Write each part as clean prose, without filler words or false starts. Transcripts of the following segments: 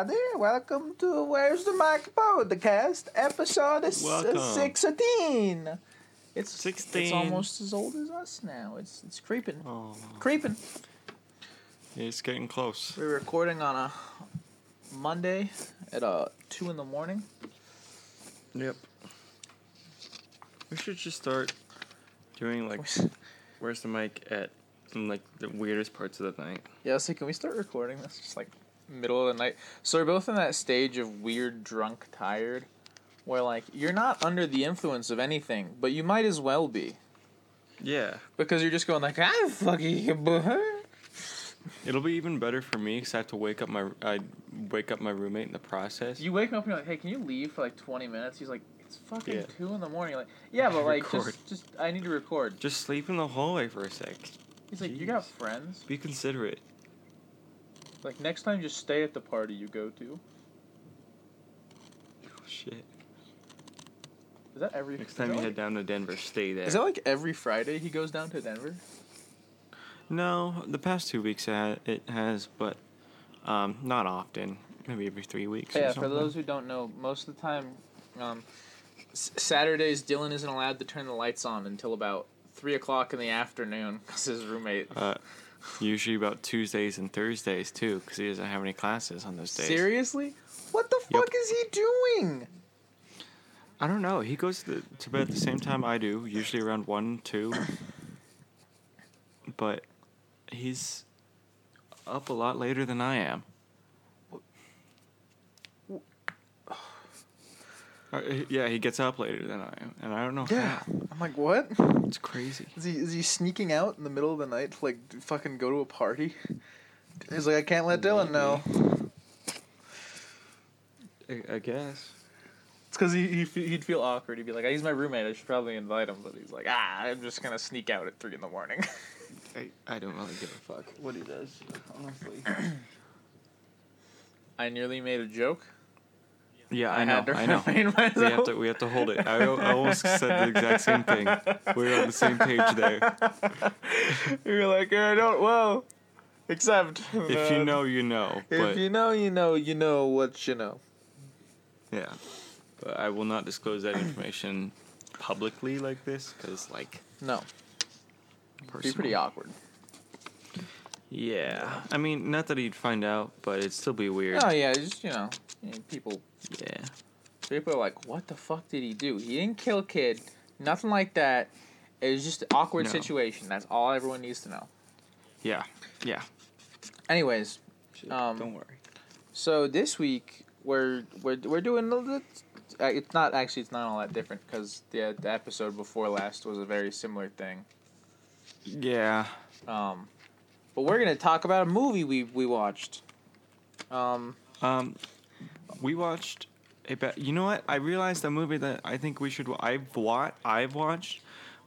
everybody. Welcome to Where's the Mic podcast, episode 16. It's 16. It's almost as old as us now. It's creeping. Oh. Creeping. It's getting close. We're recording on a Monday at 2 in the morning. Yep. We should just start doing, like, Where's the Mic at, like, the weirdest parts of the night. Yeah, so can we start recording this just, like, middle of the night? So we're both in that stage of weird, drunk, tired, where, like, you're not under the influence of anything, but you might as well be. Yeah. Because you're just going, like, I'm fucking bored. It'll be even better for me because I have to wake up my roommate in the process. You wake him up and you're like, hey, can you leave for like 20 minutes? He's like, it's fucking 2 in the morning. You're like, yeah, but like, just I need to record. Just sleep in the hallway for a sec. He's like, you got friends? Be considerate. Like, next time just stay at the party you go to. Oh, shit. Is that every... Next time you head down to Denver, stay there. Is that like every Friday he goes down to Denver? No, the past 2 weeks it has, but not often. Maybe every 3 weeks or something. Yeah, for those who don't know, most of the time, Saturdays, Dylan isn't allowed to turn the lights on until about 3 o'clock in the afternoon because his roommate... usually about Tuesdays and Thursdays, too, because he doesn't have any classes on those days. Seriously? What the fuck is he doing? I don't know. He goes to bed at the same time I do, usually around 1, 2... But he's up a lot later than I am. Yeah, he gets up later than I am, and I don't know how. I'm like, what? It's crazy. Is he sneaking out in the middle of the night to, like, fucking go to a party? He's like, I can't let Dylan know. I guess. It's because he'd feel awkward. He'd be like, he's my roommate. I should probably invite him. But he's like, I'm just going to sneak out at 3 in the morning. I don't really give a fuck what he does, honestly. I nearly made a joke. Yeah, I know. We have to hold it. I almost said the exact same thing. We were on the same page there. You were like, I don't, well, except. If you know, you know. If you know, you know, you know what you know. Yeah. But I will not disclose that information publicly like this, because, like... No. Personal. It'd be pretty awkward. Yeah. I mean, not that he'd find out, but it'd still be weird. Oh, yeah, just, people... Yeah. People are like, what the fuck did he do? He didn't kill a kid. Nothing like that. It was just an awkward situation. That's all everyone needs to know. Yeah. Yeah. Anyways. Don't worry. So, this week, we're doing a little... It's not all that different because the episode before last was a very similar thing. Yeah. But we're gonna talk about a movie we watched. We watched you know what? I realized a movie that I think we should. I've watched. I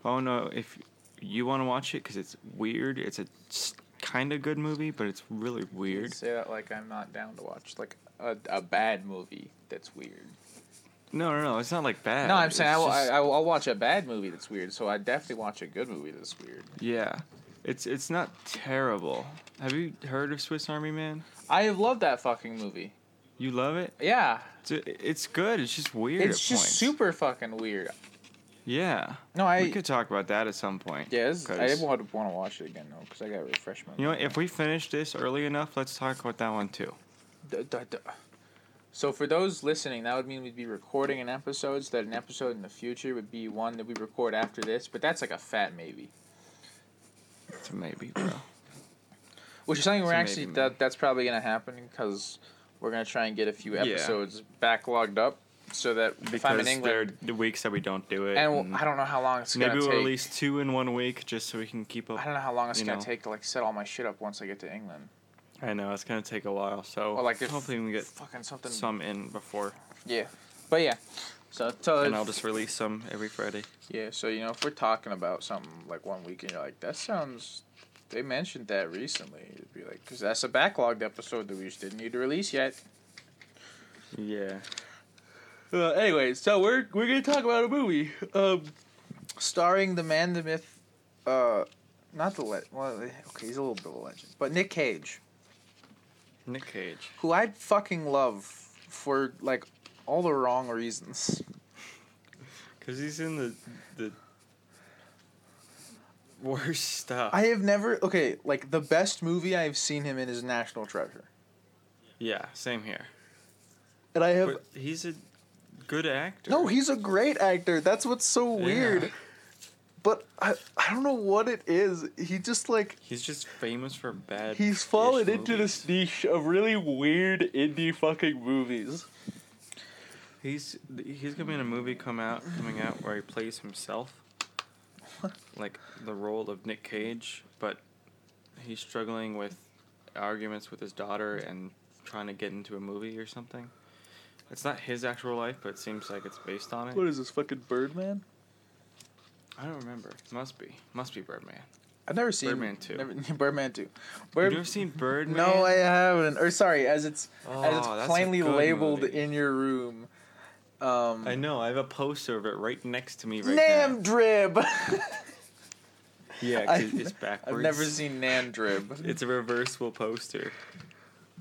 don't know if you want to watch it because it's weird. It's a kind of good movie, but it's really weird. You say that like I'm not down to watch like a bad movie that's weird. No, it's not like bad. No, I'm saying I'll watch a bad movie that's weird, so I definitely watch a good movie that's weird. Yeah, it's not terrible. Have you heard of Swiss Army Man? I have loved that fucking movie. You love it? Yeah. It's good. It's just weird. It's at just points. Super fucking weird. Yeah. No, we could talk about that at some point. Yeah, I want to watch it again though, because I got to refresh my. You know what? If we finish this early enough, let's talk about that one too. So for those listening, that would mean we'd be recording an episode, so that an episode in the future would be one that we record after this, but that's like a fat maybe. It's a maybe, bro. Which is something we're actually, that's probably going to happen, because we're going to try and get a few episodes backlogged up, so that because if I'm in England... there are weeks that we don't do it. And I don't know how long it's going to take. Maybe we'll release 2 in 1 week, just so we can keep up. I don't know how long it's going to take to like set all my shit up once I get to England. I know, it's going to take a while, so hopefully we can get fucking some in before. Yeah, but yeah. And I'll just release some every Friday. Yeah, so, if we're talking about something like 1 week and you're like, that sounds, they mentioned that recently. It'd be like, because that's a backlogged episode that we just didn't need to release yet. Yeah. Well, anyway, so we're going to talk about a movie. Starring the man, the myth, he's a little bit of a legend, but Nick Cage. Nick Cage. Who I fucking love for, like, all the wrong reasons. Because he's in the worst stuff. I have never... Okay, like, the best movie I've seen him in is National Treasure. Yeah, same here. And I have... But he's a good actor. No, he's a great actor. That's what's so weird. Yeah. But I don't know what it is. He just, like... He's just famous for bad... He's fallen into this niche of really weird indie fucking movies. He's gonna be in a movie coming out where he plays himself. What? Like, the role of Nick Cage, but he's struggling with arguments with his daughter and trying to get into a movie or something. It's not his actual life, but it seems like it's based on it. What is this, fucking Birdman? I don't remember. Must be Birdman. I've never seen Birdman 2. Birdman 2. You've never seen Birdman? No, I haven't. Or sorry, as it's plainly labeled movie. In your room. I know. I have a poster of it right next to me right now. Namdrib. Yeah, cause it's backwards. I've never seen Namdrib. It's a reversible poster.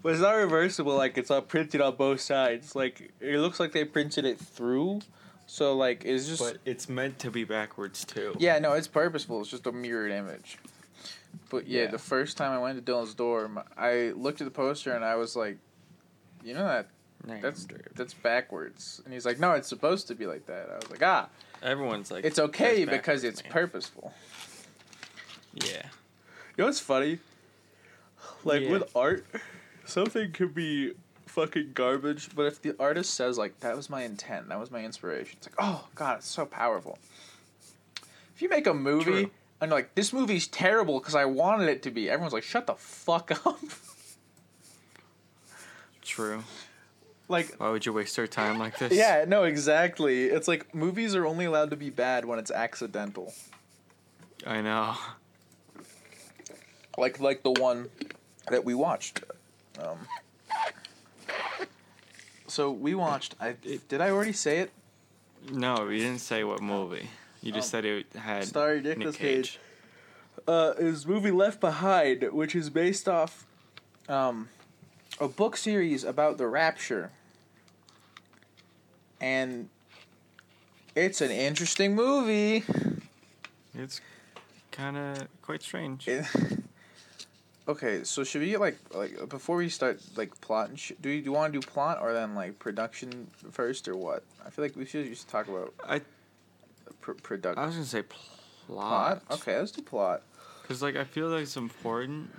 But it's not reversible. Like, it's all printed on both sides. Like, it looks like they printed it through. So, like, it's just... But it's meant to be backwards, too. Yeah, no, it's purposeful. It's just a mirrored image. But, yeah. The first time I went to Dylan's dorm, I looked at the poster, and I was like, you know that? That's backwards. And he's like, no, it's supposed to be like that. I was like, ah. Everyone's like... It's okay because it's purposeful. Yeah. You know what's funny? Like, with art, something could be... fucking garbage, but if the artist says, like, that was my intent, that was my inspiration, it's like, oh god, it's so powerful. If you make a movie True. And you're like, this movie's terrible because I wanted it to be, everyone's like, shut the fuck up. True. Like, why would you waste your time like this? Yeah, no, exactly. It's like, movies are only allowed to be bad when it's accidental. I know. Like the one that we watched. So we watched... Did I already say it? No, you didn't say what movie. You just said it had Nicolas Cage. His movie Left Behind, which is based off a book series about the Rapture. And it's an interesting movie. It's kind of quite strange. Okay, so should we get, like before we start, like, plot and shit, do you want to do plot or then, like, production first or what? I feel like we should just talk about production. I was going to say plot. Okay, let's do plot. Because, like, I feel like it's important,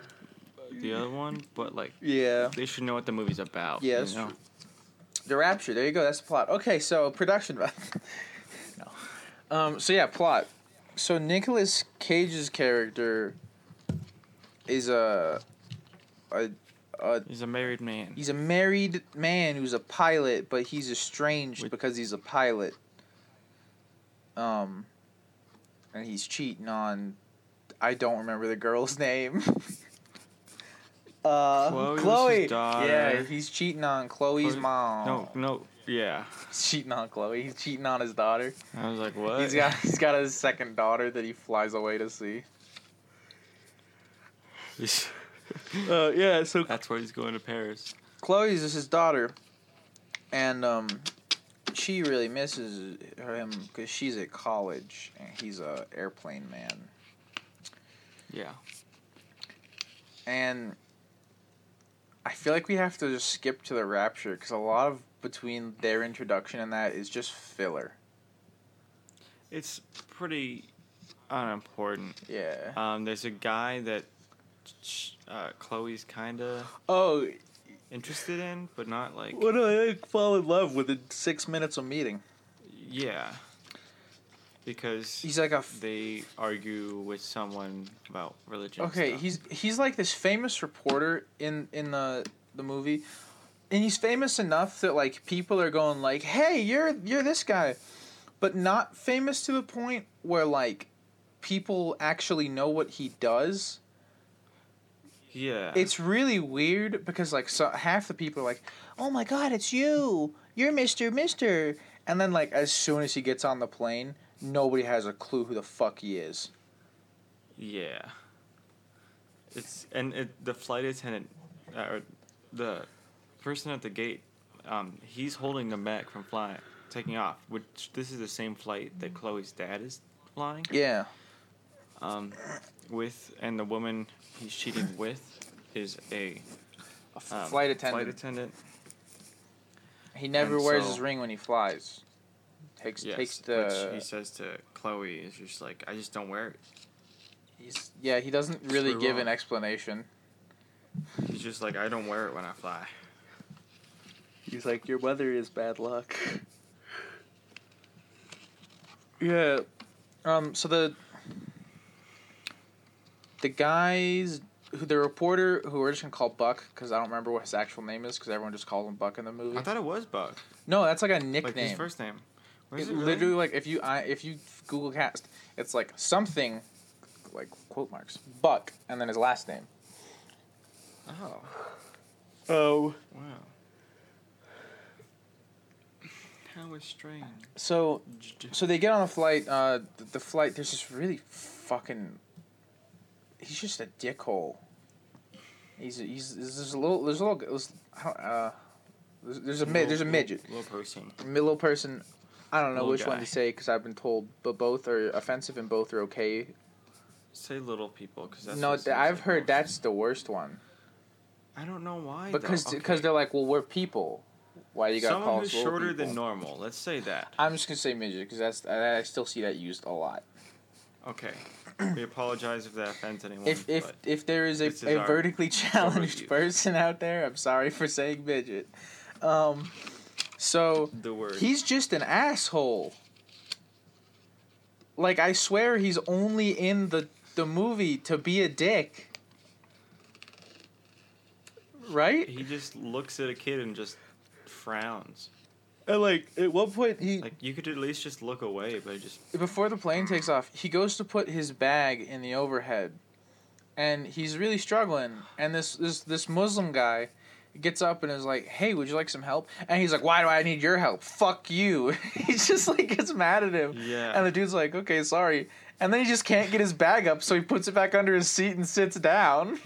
the other one, but, like, they should know what the movie's about. Yeah, that's true. The Rapture, there you go, that's the plot. Okay, so production. No. So, yeah, plot. So, Nicolas Cage's character... He's a married man. He's a married man who's a pilot, but he's estranged because he's a pilot. And he's cheating on... I don't remember the girl's name. Chloe. Yeah, he's cheating on Chloe's mom. No, yeah. He's cheating on Chloe. He's cheating on his daughter. I was like, what? He's got his second daughter that he flies away to see. So that's why he's going to Paris. Chloe's is his daughter, and she really misses him because she's at college and he's a airplane man. Yeah. And I feel like we have to just skip to the Rapture because a lot of between their introduction and that is just filler. It's pretty unimportant. Yeah. There's a guy that. Chloe's kind of interested in, but not like... Well, no, I fall in love within 6 minutes of meeting. Yeah. Because he's like they argue with someone about religion. Okay, stuff. he's like this famous reporter in the movie, and he's famous enough that, like, people are going like, hey, you're this guy, but not famous to the point where, like, people actually know what he does. Yeah. It's really weird because, like, so half the people are like, oh my god, it's you. You're Mr. And then, like, as soon as he gets on the plane, nobody has a clue who the fuck he is. Yeah. The flight attendant, the person at the gate, he's holding them back from flying, taking off. Which this is the same flight that Chloe's dad is flying. Yeah. With and the woman he's cheating with is a flight attendant. He never wears his ring when he flies. Takes the. Which he says to Chloe is just like, I just don't wear it. He doesn't really give an explanation. He's just like, I don't wear it when I fly. He's like, your weather is bad luck. Yeah. So the guys, the reporter, who we're just going to call Buck, because I don't remember what his actual name is, because everyone just calls him Buck in the movie. I thought it was Buck. No, that's like a nickname. Like his first name. What is it really? Literally, like, if you Google cast, it's like something, like, quote marks, Buck, and then his last name. Oh. Oh. Wow. How strange. So they get on a flight. The flight, there's this really fucking... He's just a dickhole. There's a midget. Little person. I don't know which one to say because I've been told, but both are offensive and both are okay. Say little people because that's... No, I've heard that's the worst one. I don't know why. Because they're like, well, we're people. Why you gotta call us little people? Someone who's shorter than normal. Let's say that. I'm just gonna say midget because that's... I still see that used a lot. Okay. We apologize if that offends anyone. If there is a vertically challenged person out there, I'm sorry for saying midget. So the word. He's just an asshole. Like, I swear he's only in the movie to be a dick. Right? He just looks at a kid and just frowns. And, like, at one point, he... Like, you could at least just look away, but he just... Before the plane takes off, he goes to put his bag in the overhead. And he's really struggling. And this Muslim guy gets up and is like, hey, would you like some help? And he's like, why do I need your help? Fuck you. He just, like, gets mad at him. Yeah. And the dude's like, okay, sorry. And then he just can't get his bag up, so he puts it back under his seat and sits down.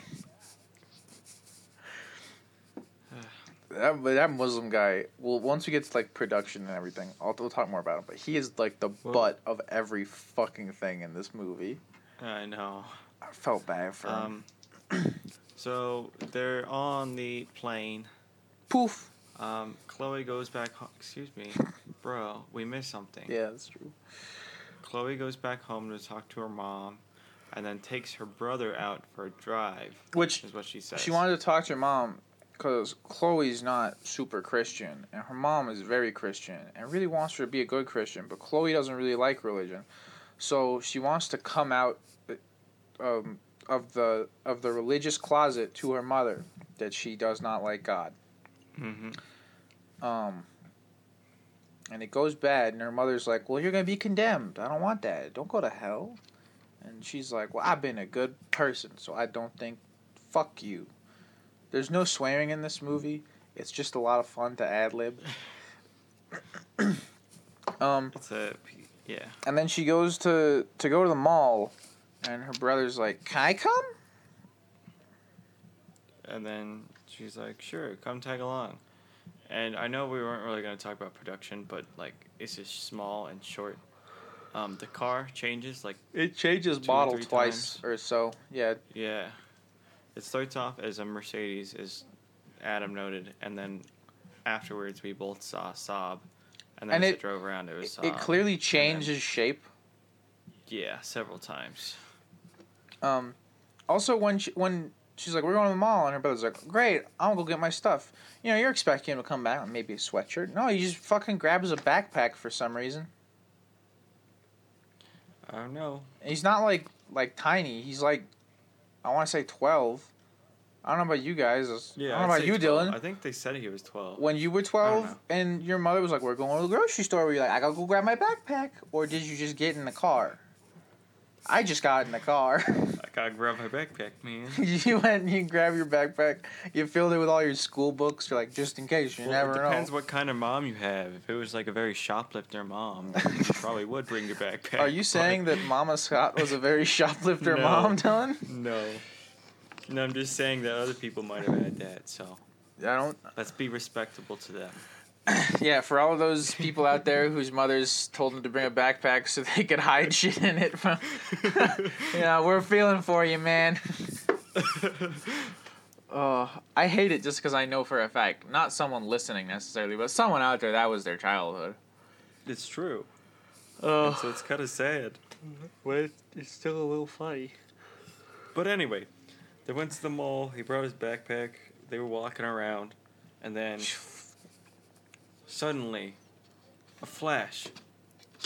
That Muslim guy, well, once we get to, like, production and everything, we'll talk more about him, but he is, like, the butt of every fucking thing in this movie. I know. I felt bad for him. So, they're on the plane. Poof. Chloe goes back home. Excuse me, bro, we missed something. Yeah, that's true. Chloe goes back home to talk to her mom, and then takes her brother out for a drive, which is what she says. She wanted to talk to her mom, because Chloe's not super Christian, and her mom is very Christian, and really wants her to be a good Christian, but Chloe doesn't really like religion, so she wants to come out of the religious closet to her mother that she does not like God. Mm-hmm. And it goes bad, and her mother's like, "Well, you're gonna be condemned. I don't want that. Don't go to hell." And she's like, "Well, I've been a good person, so I don't think. Fuck you." There's no swearing in this movie. It's just a lot of fun to ad-lib. Yeah. And then she goes to go to the mall, and her brother's like, "Can I come?" And then she's like, "Sure, come tag along." And I know we weren't really going to talk about production, but, like, it's just small and short. The car changes, like... It changes model twice or so, yeah. Yeah. It starts off as a Mercedes, as Adam noted, and then afterwards we both saw a Saab, and then as it drove around, it was Saab. It clearly changed its shape. Yeah, several times. Also, when she's like, "We're going to the mall," and her brother's like, "Great, I'll go get my stuff." You know, you're expecting him to come back with maybe a sweatshirt. No, he just fucking grabs a backpack for some reason. I don't know. He's not like tiny. He's like... I want to say 12. I don't know about you guys. Yeah, I don't know about you, 12. Dylan. I think they said he was 12. When you were 12 and your mother was like, "We're going to the grocery store," were you like, "I gotta go grab my backpack"? Or did you just get in the car? I just got in the car. I gotta grab my backpack, man. You went and you grab your backpack. You filled it with all your school books. You're like, just in case. You never know. It depends what kind of mom you have. If it was like a very shoplifter mom, you probably would bring your backpack. Are you saying that Mama Scott was a very shoplifter mom, Dylan? No. No, I'm just saying that other people might have had that, so. I don't. Let's be respectable to them. Yeah, for all of those people out there whose mothers told them to bring a backpack so they could hide shit in it from, you know, we're feeling for you, man. Oh, I hate it just because I know for a fact, not someone listening necessarily, but someone out there, that was their childhood. It's true. Oh. And so it's kind of sad. But it's still a little funny. But anyway, they went to the mall, he brought his backpack, they were walking around, and then suddenly a flash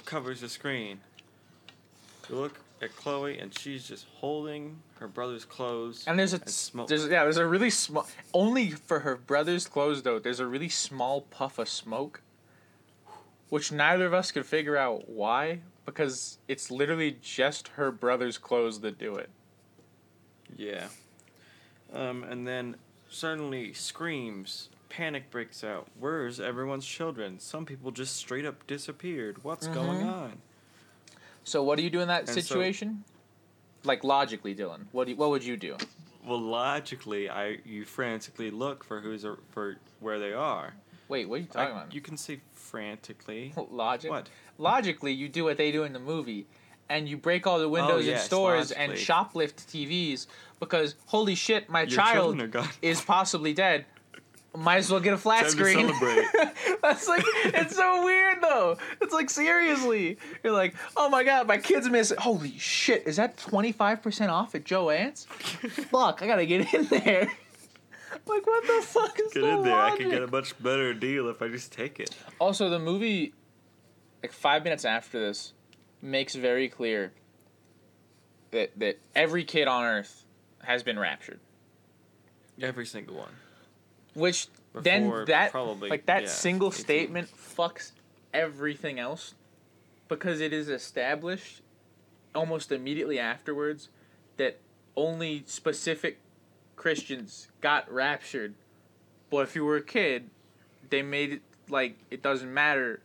covers the screen. You look at Chloe and she's just holding her brother's clothes. And there's a really small, only for her brother's clothes though, there's a really small puff of smoke, which neither of us could figure out why, because it's literally just her brother's clothes that do it. Yeah. And then suddenly screams, panic breaks out. Where's everyone's children? Some people just straight up disappeared. What's going on? So what do you do in that situation? So, like logically, Dylan, what would you do? Well, logically, you frantically look for for where they are. Wait, what are you talking about? You can say frantically. Logic? What? Logically, you do what they do in the movie, and you break all the windows in stores logically. And shoplift TVs because, holy shit, my child is possibly dead. Might as well get a flat screen. That's like, it's so weird though. It's like, seriously. You're like, oh my god, my kids miss it. Holy shit, is that 25% off at Joann's? Fuck, I gotta get in there. Like, what the fuck is that? Get in there. Logic? I can get a much better deal if I just take it. Also, the movie, like 5 minutes after this, makes very clear that every kid on Earth has been raptured. Every single one. Which single statement fucks everything else, because it is established almost immediately afterwards that only specific Christians got raptured, but if you were a kid, they made it like it doesn't matter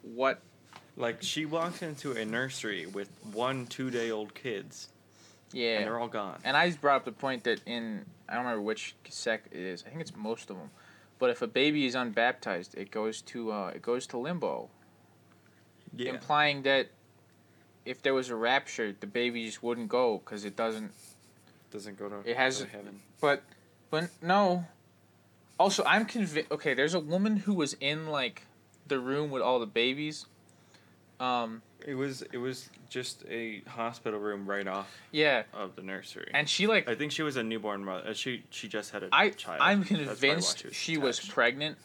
what. Like, she walks into a nursery with 1 2-day old kids. Yeah. And they're all gone. And I just brought up the point that I don't remember which sect it is. I think it's most of them. But if a baby is unbaptized, it goes to limbo. Yeah. Implying that if there was a rapture, the baby just wouldn't go because it doesn't go to heaven. It has, but no. Also, I'm convinced. Okay, there's a woman who was in like the room with all the babies. It was just a hospital room right off of the nursery. And she like I think she was a newborn mother. She just had a child. I'm convinced she was pregnant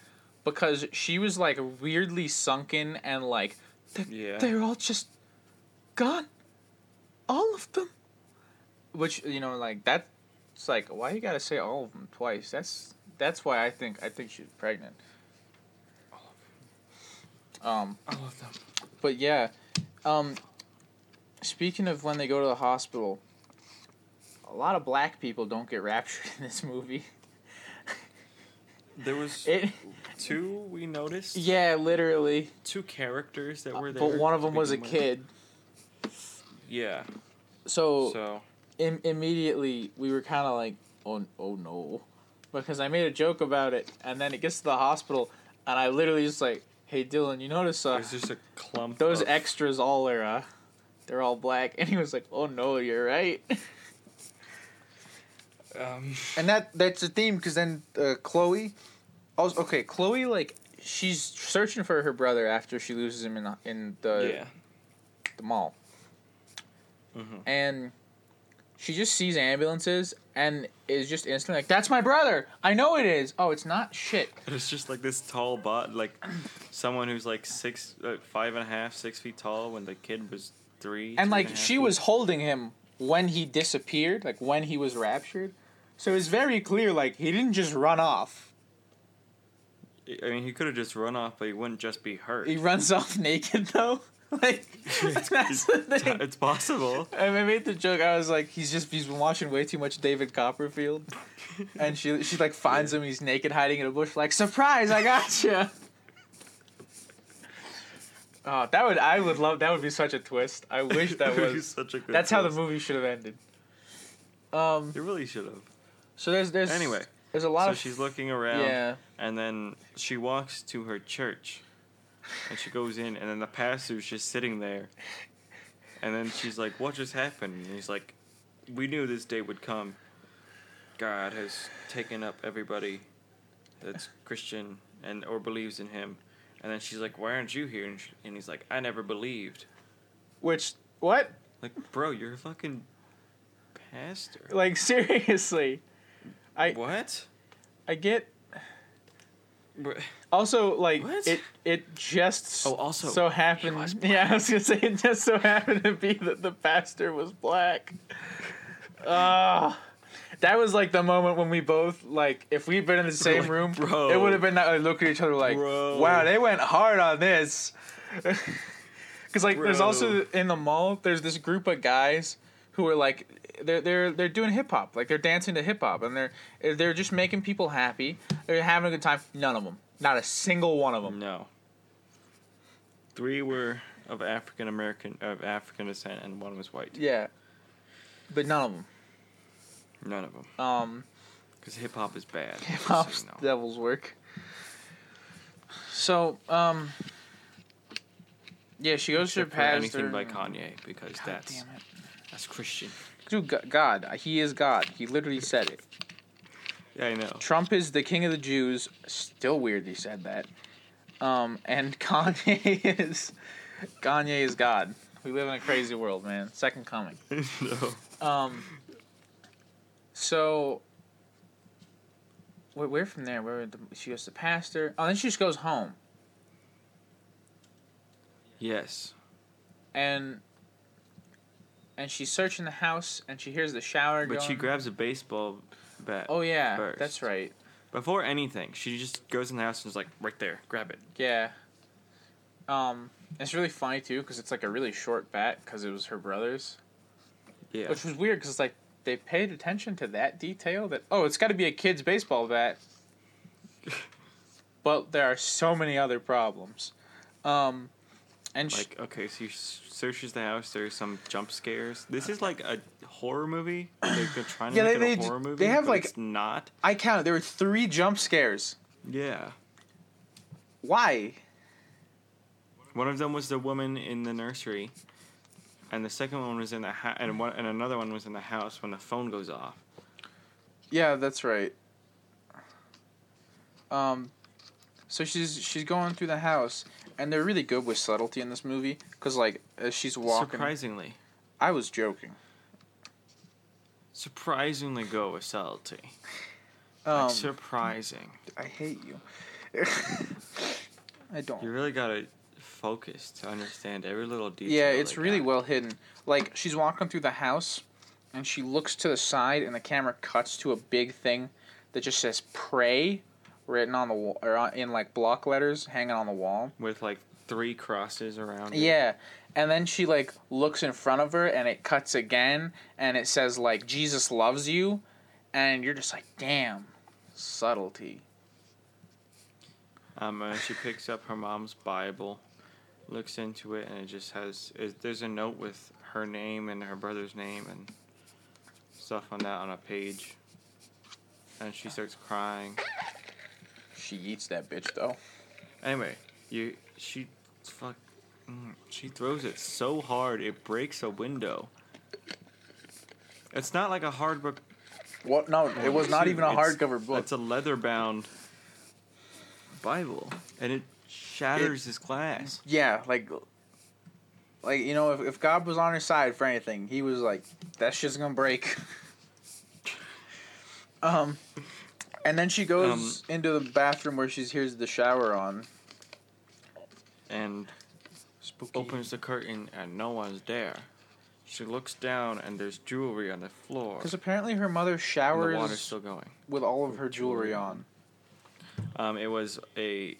because she was like weirdly sunken and like they're all just gone. All of them. Which, you know, like that's like why you gotta say all of them twice? That's why I think she's pregnant. All of them. All of them. But yeah, speaking of when they go to the hospital, a lot of black people don't get raptured in this movie. There was two we noticed. Yeah, literally. Two characters that were there. But one of them was a kid. Yeah. So. Immediately we were kind of like, oh no. Because I made a joke about it, and then it gets to the hospital, and I literally just like, hey Dylan, you notice there's just a clump. Those extras all are they're all black, and he was like, "Oh no, you're right." And that's the theme, because then Chloe, also okay, Chloe like she's searching for her brother after she loses him in the mall, and she just sees ambulances and is just instantly like, that's my brother! I know it is! Oh, it's not? Shit. It's just like this tall bot, like someone who's like 5.5, 6 feet tall when the kid was 3. And like, she was holding him when he disappeared, like when he was raptured. So it's very clear, like, he didn't just run off. I mean, he could have just run off, but he wouldn't just be hurt. He runs off naked, though. Like, that's the thing. It's possible. I made the joke. I was like, he's been watching way too much David Copperfield, and she like finds him. He's naked, hiding in a bush. Like, surprise! I gotcha. Oh, I would love. That would be such a twist. I wish that was such a good. That's twist. How the movie should have ended. It really should have. So there's anyway. There's a lot so of... So she's looking around, yeah. And then she walks to her church, and she goes in, and then the pastor's just sitting there. And then she's like, what just happened? And he's like, we knew this day would come. God has taken up everybody that's Christian and or believes in him. And then she's like, why aren't you here? And, and he's like, I never believed. Which, what? Like, bro, you're a fucking pastor. Like, seriously. What? I get... Also, like, what? It just so happened... Yeah, I was going to say, it just so happened to be that the pastor was black. That was, like, the moment when we both, like, if we'd been in the same room, bro. It would have been, like, look at each other like, bro. Wow, they went hard on this. Because, like, bro. There's also, in the mall, there's this group of guys who are, like... They're doing hip hop, like they're dancing to hip hop, and they're just making people happy. They're having a good time. None of them, not a single one of them. No. 3 were of African descent, and 1 was white. Yeah, but none of them. None of them. Because hip hop is bad. Hip hop's so devil's work. So yeah, she goes to her pastor. Anything by Kanye because God that's Christian. Dude, God. He is God. He literally said it. Yeah, I know. Trump is the king of the Jews. Still weird he said that. And Kanye is God. We live in a crazy world, man. Second coming. No. So... Where from there? She goes to pastor. Oh, then she just goes home. Yes. And she's searching the house, and she hears the shower going. But she grabs a baseball bat. Oh, yeah, first. That's right. Before anything, she just goes in the house and is like, right there, grab it. Yeah. It's really funny, too, because it's like a really short bat, because it was her brother's. Yeah. Which was weird, because like, they paid attention to that detail that, oh, it's got to be a kid's baseball bat. But there are so many other problems. And like, okay, so you searches the house, there's some jump scares. This is like a horror movie. They're trying to make it a horror movie, they have but like, it's not. I counted, there were 3 jump scares. Yeah. Why? One of them was the woman in the nursery, and the second one was in the house, and another one was in the house when the phone goes off. Yeah, that's right. So she's going through the house... And they're really good with subtlety in this movie, because, like, as she's walking... Surprisingly. I was joking. Surprisingly good with subtlety. Like, surprising. I hate you. I don't. You really gotta focus to understand every little detail. Yeah, it's really well hidden. Like, she's walking through the house, and she looks to the side, and the camera cuts to a big thing that just says, "Pray." Written on the wall, or in, like, block letters hanging on the wall. With, like, 3 crosses around it. Yeah. And then she, like, looks in front of her, and it cuts again, and it says, like, Jesus loves you. And you're just like, damn. Subtlety. She picks up her mom's Bible, looks into it, and it just has... There's a note with her name and her brother's name and stuff on that on a page. And she starts crying. She eats that bitch though. Anyway, she throws it so hard it breaks a window. It's not like a hard book. What? No, it was not even a hardcover book. It's a leather-bound Bible, and it shatters his glass. Yeah, like you know, if God was on her side for anything, he was like, that shit's gonna break. And then she goes into the bathroom where she hears the shower on. And spooky. Opens the curtain and no one's there. She looks down and there's jewelry on the floor. Because apparently her mother showers the water's still going. With all of her jewelry on. It was a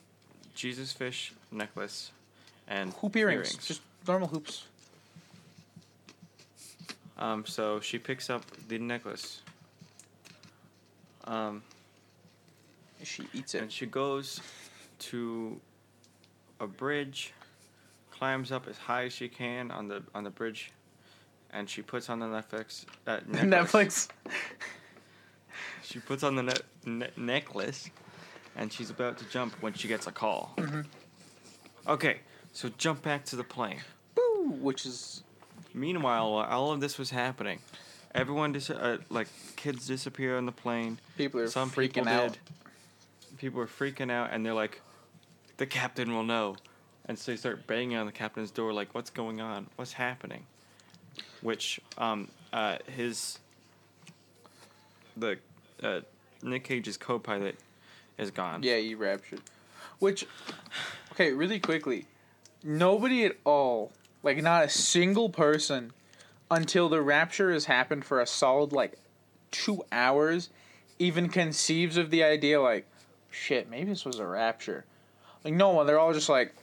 Jesus fish necklace and hoop earrings. Just normal hoops. So she picks up the necklace. She eats it. And she goes to a bridge, climbs up as high as she can on the bridge, and she puts on the Netflix. She puts on the necklace, and she's about to jump when she gets a call. Mm-hmm. Okay, so jump back to the plane. Boo! Which is... Meanwhile, all of this was happening. Everyone, kids disappear on the plane. Some people are freaking out. People are freaking out, and they're like, the captain will know. And so they start banging on the captain's door, like, what's going on? What's happening? Which, Nick Cage's co-pilot is gone. Yeah, he raptured. Which, okay, really quickly, nobody at all, like, not a single person, until the rapture has happened for a solid, 2 hours, even conceives of the idea, shit, maybe this was a rapture. No one, they're all just like,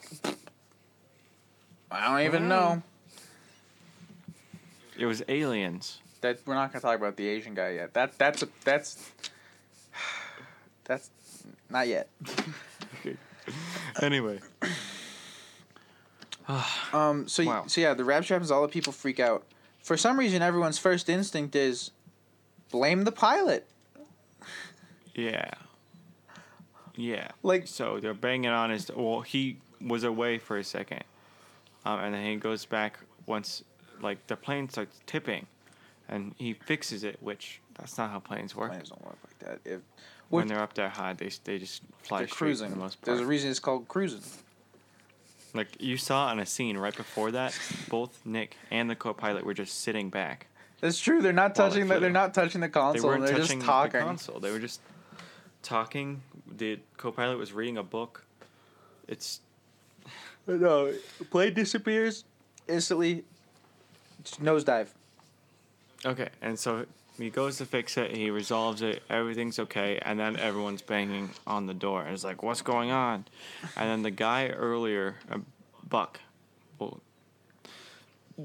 I don't even know. It was aliens. We're not gonna talk about the Asian guy yet. That's not yet. Okay. Anyway. So the rapture happens. All the people freak out. For some reason, everyone's first instinct is blame the pilot. Yeah. Yeah. So they're banging on his... Well, he was away for a second. And then he goes back once, the plane starts tipping. And he fixes it, which... That's not how planes work. Planes don't work like that. When they're up that high, they just fly straight cruising. For the most part. There's a reason it's called cruising. You saw in a scene right before that, both Nick and the co-pilot were just sitting back. That's true. They're not touching the... They're not touching the console. They're just talking. The console. They were just talking... The co-pilot was reading a book. Plane disappears instantly. It's nosedive. Okay, and so he goes to fix it. He resolves it. Everything's okay, and then everyone's banging on the door, and it's like, "What's going on?" And then the guy earlier, Buck,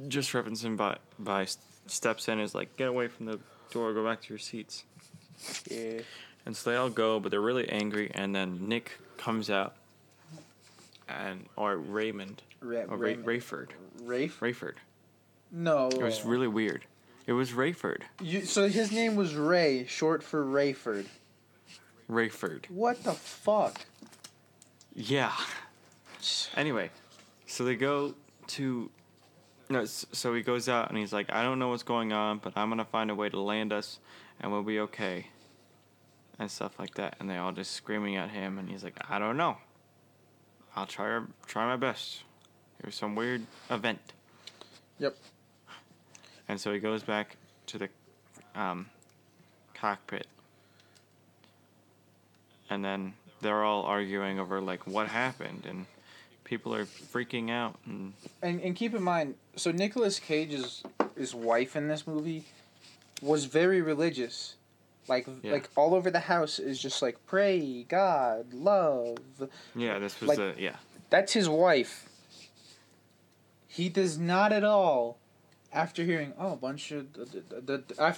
just referencing by steps in, is like, "Get away from the door. Go back to your seats." Yeah. And so they all go, but they're really angry. And then Nick comes out, or Raymond, Rayford. Rayford. No, it was really weird. It was Rayford. So his name was Ray, short for Rayford. Rayford. What the fuck? Yeah. Anyway, so they go to. No, so he goes out and he's like, "I don't know what's going on, but I'm gonna find a way to land us, and we'll be okay." And stuff like that, and they're all just screaming at him, and he's like, "I don't know. I'll try my best." It was some weird event. Yep. And so he goes back to the cockpit, and then they're all arguing over what happened, and people are freaking out. And keep in mind, so Nicolas Cage's his wife in this movie was very religious. All over the house is just pray, God, love. Yeah, this was That's his wife. He does not at all, after hearing, after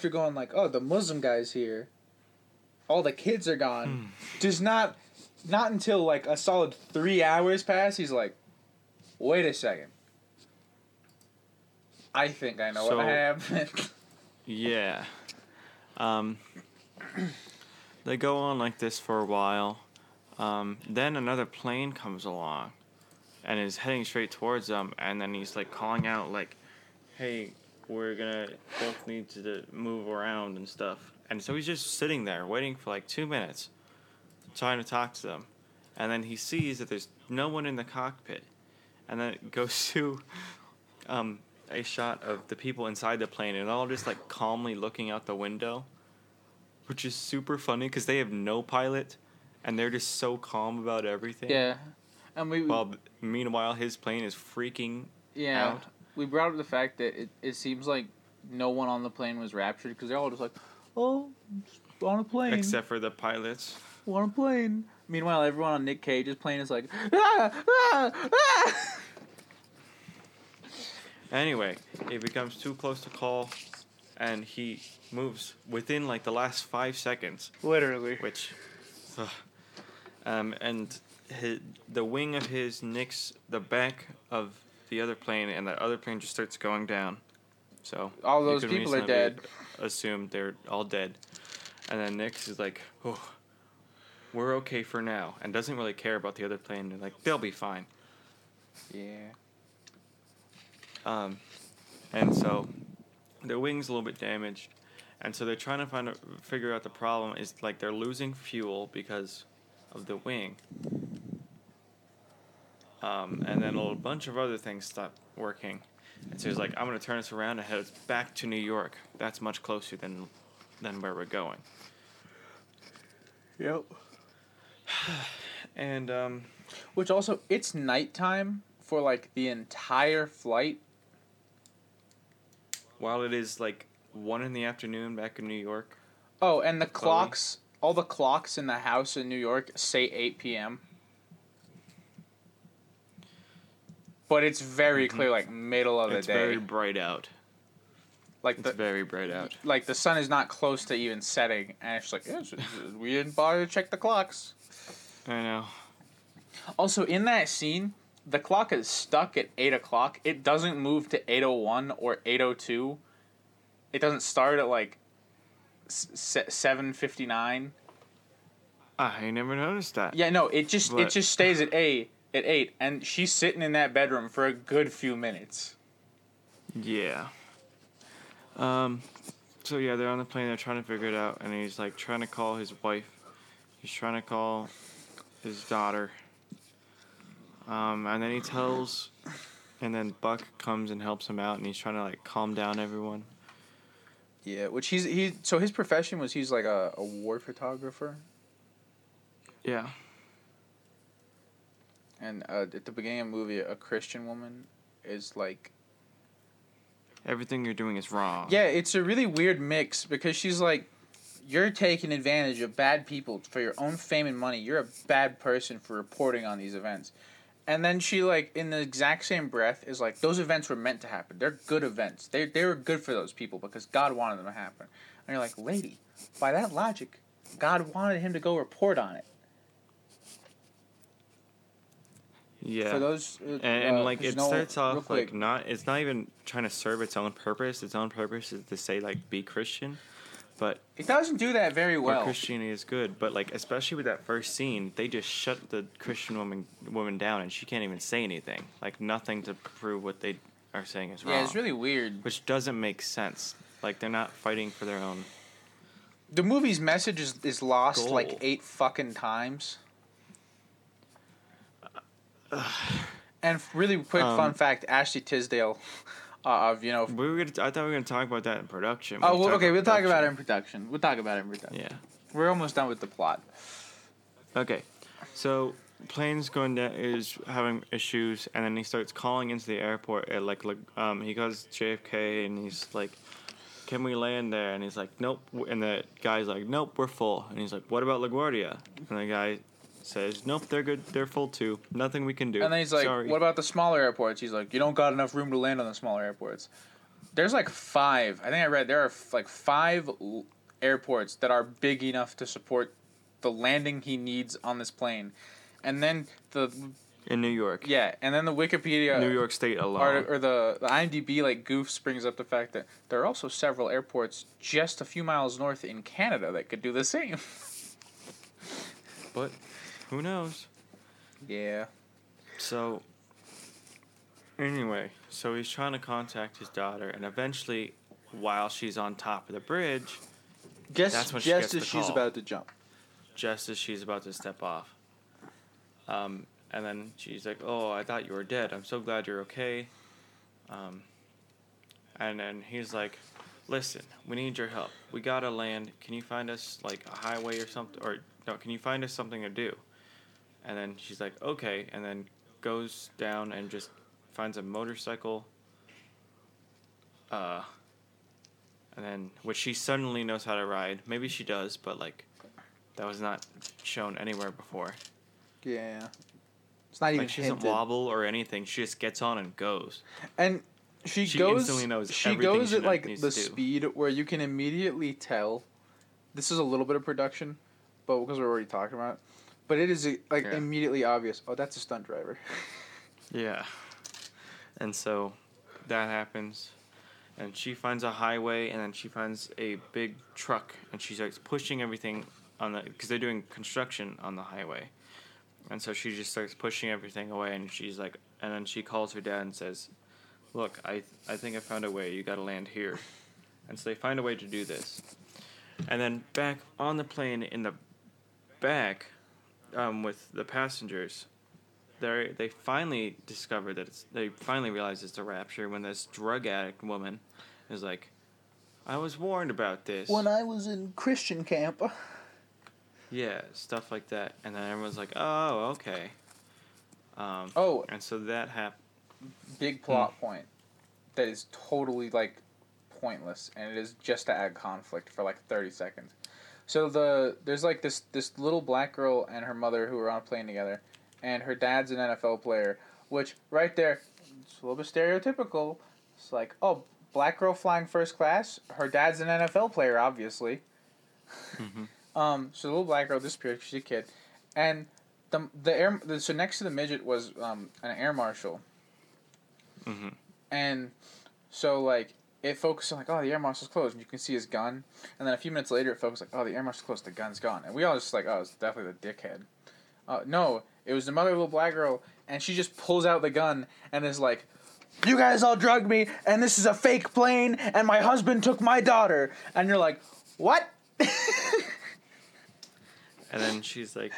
going the Muslim guy's here, all the kids are gone, does not until a solid 3 hours pass, he's like, wait a second. I think I know what happened. Yeah. They go on like this for a while. Then another plane comes along and is heading straight towards them. And then he's calling out, hey, we're gonna both need to move around and stuff. And so he's just sitting there waiting for 2 minutes, trying to talk to them. And then he sees that there's no one in the cockpit. And then it goes to a shot of the people inside the plane and all just calmly looking out the window, which is super funny because they have no pilot and they're just so calm about everything. Yeah. And meanwhile his plane is freaking out. We brought up the fact that it seems like no one on the plane was raptured because they're all just I'm just on a plane. Except for the pilots. We're on a plane. Meanwhile, everyone on Nick Cage's plane is ah, ah, ah. Anyway, it becomes too close to call, and he moves within, the last 5 seconds. Literally. Which, and the wing of his nicks the back of the other plane, and the other plane just starts going down. So all those people are dead. Assumed they're all dead. And then Nix is like, oh, we're okay for now, and doesn't really care about the other plane. They're like, they'll be fine. Yeah. And so their wing's a little bit damaged, and so they're trying to figure out the problem is, like, they're losing fuel because of the wing. And then a little bunch of other things stop working. And so he's like, I'm going to turn this around and head us back to New York. That's much closer than where we're going. Yep. And, which also, it's nighttime for, like, the entire flight. While it is, like, 1 p.m. back in New York. Oh, and the clocks, all the clocks in the house in New York say 8 p.m. But it's very clear, like, middle of the day. It's very bright out. It's very bright out. Like, the sun is not close to even setting. And it's like, yeah, we didn't bother to check the clocks. I know. Also, in that scene, the clock is stuck at 8 o'clock. It doesn't move to 8:01 or 8:02. It doesn't start at, like, 7:59. I never noticed that. Yeah, no, it just stays at 8. At 8, and she's sitting in that bedroom for a good few minutes. Yeah. So, yeah, they're on the plane. They're trying to figure it out, and he's, like, trying to call his wife. He's trying to call his daughter. And then and then Buck comes and helps him out, and he's trying to, like, calm down everyone. Yeah, which so his profession was he's, like, a war photographer. Yeah. And at the beginning of the movie, a Christian woman is like, everything you're doing is wrong. Yeah, it's a really weird mix because she's like, you're taking advantage of bad people for your own fame and money. You're a bad person for reporting on these events. And then she, like, in the exact same breath is like, those events were meant to happen. They're good events. They were good for those people because God wanted them to happen. And you're like, lady, by that logic, God wanted him to go report on it. Yeah, for those, and like it starts off like not. It's not even trying to serve its own purpose. Its own purpose is to say like be Christian, but it doesn't do that very well. Christianity is good, but like especially with that first scene, they just shut the Christian woman down, and she can't even say anything. Like nothing to prove what they are saying is wrong. Yeah, it's really weird. Which doesn't make sense. Like they're not fighting for their own. The movie's message is lost goal. Like 8 fucking times. And really quick fun fact, Ashley Tisdale, I thought we were going to talk about that in production. We'll talk about it in production. Yeah. We're almost done with the plot. Okay. So, plane's going down, is having issues, and then he starts calling into the airport. At he goes to JFK, and he's like, can we land there? And he's like, nope. And the guy's like, nope, we're full. And he's like, what about LaGuardia? And the guy says, nope, they're good, they're full too. Nothing we can do. And then he's like, sorry. What about the smaller airports? He's like, you don't got enough room to land on the smaller airports. There's like 5. I think I read there are like 5 airports that are big enough to support the landing he needs on this plane. And then in New York. Yeah, and then the Wikipedia. New York State alone. Or the IMDb like goofs brings up the fact that there are also several airports just a few miles north in Canada that could do the same. But who knows? Yeah. So, anyway, so he's trying to contact his daughter, and eventually, while she's on top of the bridge, that's when she gets the call. Just as she's about to jump. Just as she's about to step off. And then she's like, oh, I thought you were dead. I'm so glad you're okay. And then he's like, listen, we need your help. We gotta land. Can you find us, like, a highway or something? Or, no, can you find us something to do? And then she's like, okay, and then goes down and just finds a motorcycle. And then, which she suddenly knows how to ride. Maybe she does, but, like, that was not shown anywhere before. Yeah. It's not even hinted. She doesn't wobble or anything. She just gets on and goes. And she goes at, like, the speed where you can immediately tell. This is a little bit of production, but because we're already talking about it. But it is, like, immediately obvious. Oh, that's a stunt driver. Yeah. And so that happens. and she finds a highway, and then she finds a big truck, and she starts pushing everything on the, because they're doing construction on the highway. And so she just starts pushing everything away, and she's like, and then she calls her dad and says, look, I think I found a way. You got to land here. And so they find a way to do this. And then back on the plane in the back with the passengers, they finally discover that they finally realize it's a rapture when this drug addict woman is like, I was warned about this when I was in Christian camp. Yeah, stuff like that. And then everyone's like, oh, okay. And so that happened. Big plot point that is totally, like, pointless, and it is just to add conflict for, like, 30 seconds. So there's, like, this little black girl and her mother who are on a plane together, and her dad's an NFL player, which, right there, it's a little bit stereotypical. It's like, oh, black girl flying first class, her dad's an NFL player, obviously. Mm-hmm. So the little black girl disappeared. She's a kid, and so next to the midget was an air marshal, mm-hmm. and so like it focused on like, oh, the air marshal's closed, and you can see his gun, and then a few minutes later it focused like, oh, the air marshal's closed, the gun's gone, and we all just like, oh, it's definitely the dickhead. No, it was the mother of the little black girl, and she just pulls out the gun and is like, you guys all drugged me, and this is a fake plane, and my husband took my daughter, and you're like, what? And then she's like,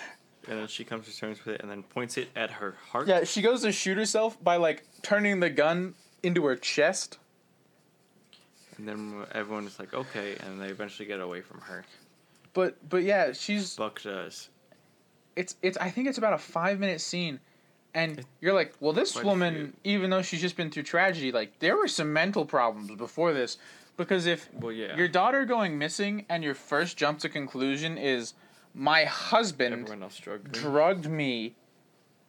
and then she comes to terms with it and then points it at her heart. Yeah, she goes to shoot herself by, like, turning the gun into her chest. And then everyone is like, okay, and they eventually get away from her. But yeah, she's... Buck does. I think it's about a 5-minute scene, and you're like, well, this woman, even though she's just been through tragedy, like, there were some mental problems before this, because if your daughter going missing and your first jump to conclusion is... my husband drugged me,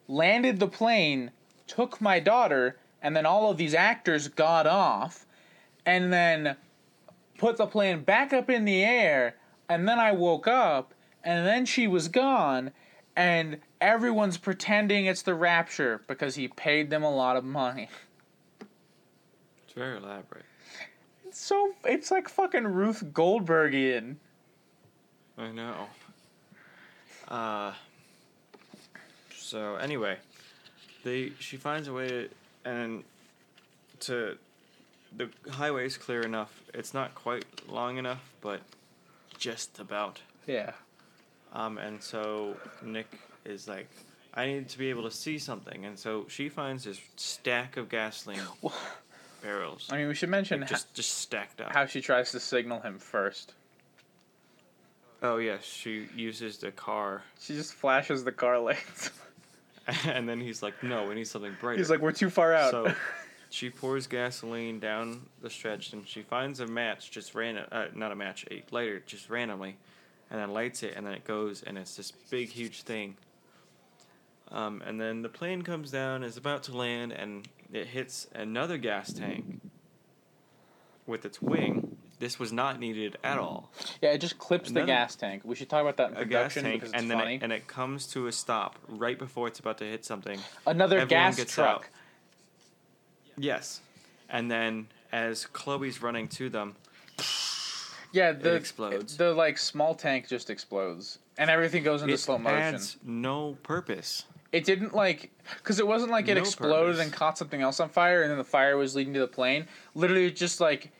landed the plane, took my daughter, and then all of these actors got off, and then put the plane back up in the air, and then I woke up, and then she was gone, and everyone's pretending it's the rapture because he paid them a lot of money. It's very elaborate. It's like fucking Ruth Goldbergian. I know. So anyway, she finds a way to, and to, the highway's clear enough. It's not quite long enough, but just about. Yeah. And so Nick is like, I need to be able to see something. And so she finds this stack of gasoline barrels. I mean, we should mention like just stacked up. How she tries to signal him first. Oh, yes, she uses the car. She just flashes the car lights. And then he's like, no, we need something brighter. He's like, we're too far out. So she pours gasoline down the stretch, and she finds a match, just random, not a match, a lighter, just randomly, and then lights it, and then it goes, and it's this big, huge thing. And then the plane comes down, is about to land, and it hits another gas tank with its wing. This was not needed at all. Yeah, it just clips the gas tank. We should talk about that in production because it's funny. And it comes to a stop right before it's about to hit something. Another gas truck. Yes. And then as Chloe's running to them, yeah, it explodes. The like small tank just explodes. And everything goes into slow motion. It adds no purpose. It didn't, like... because it wasn't like it exploded and caught something else on fire and then the fire was leading to the plane. Literally just like...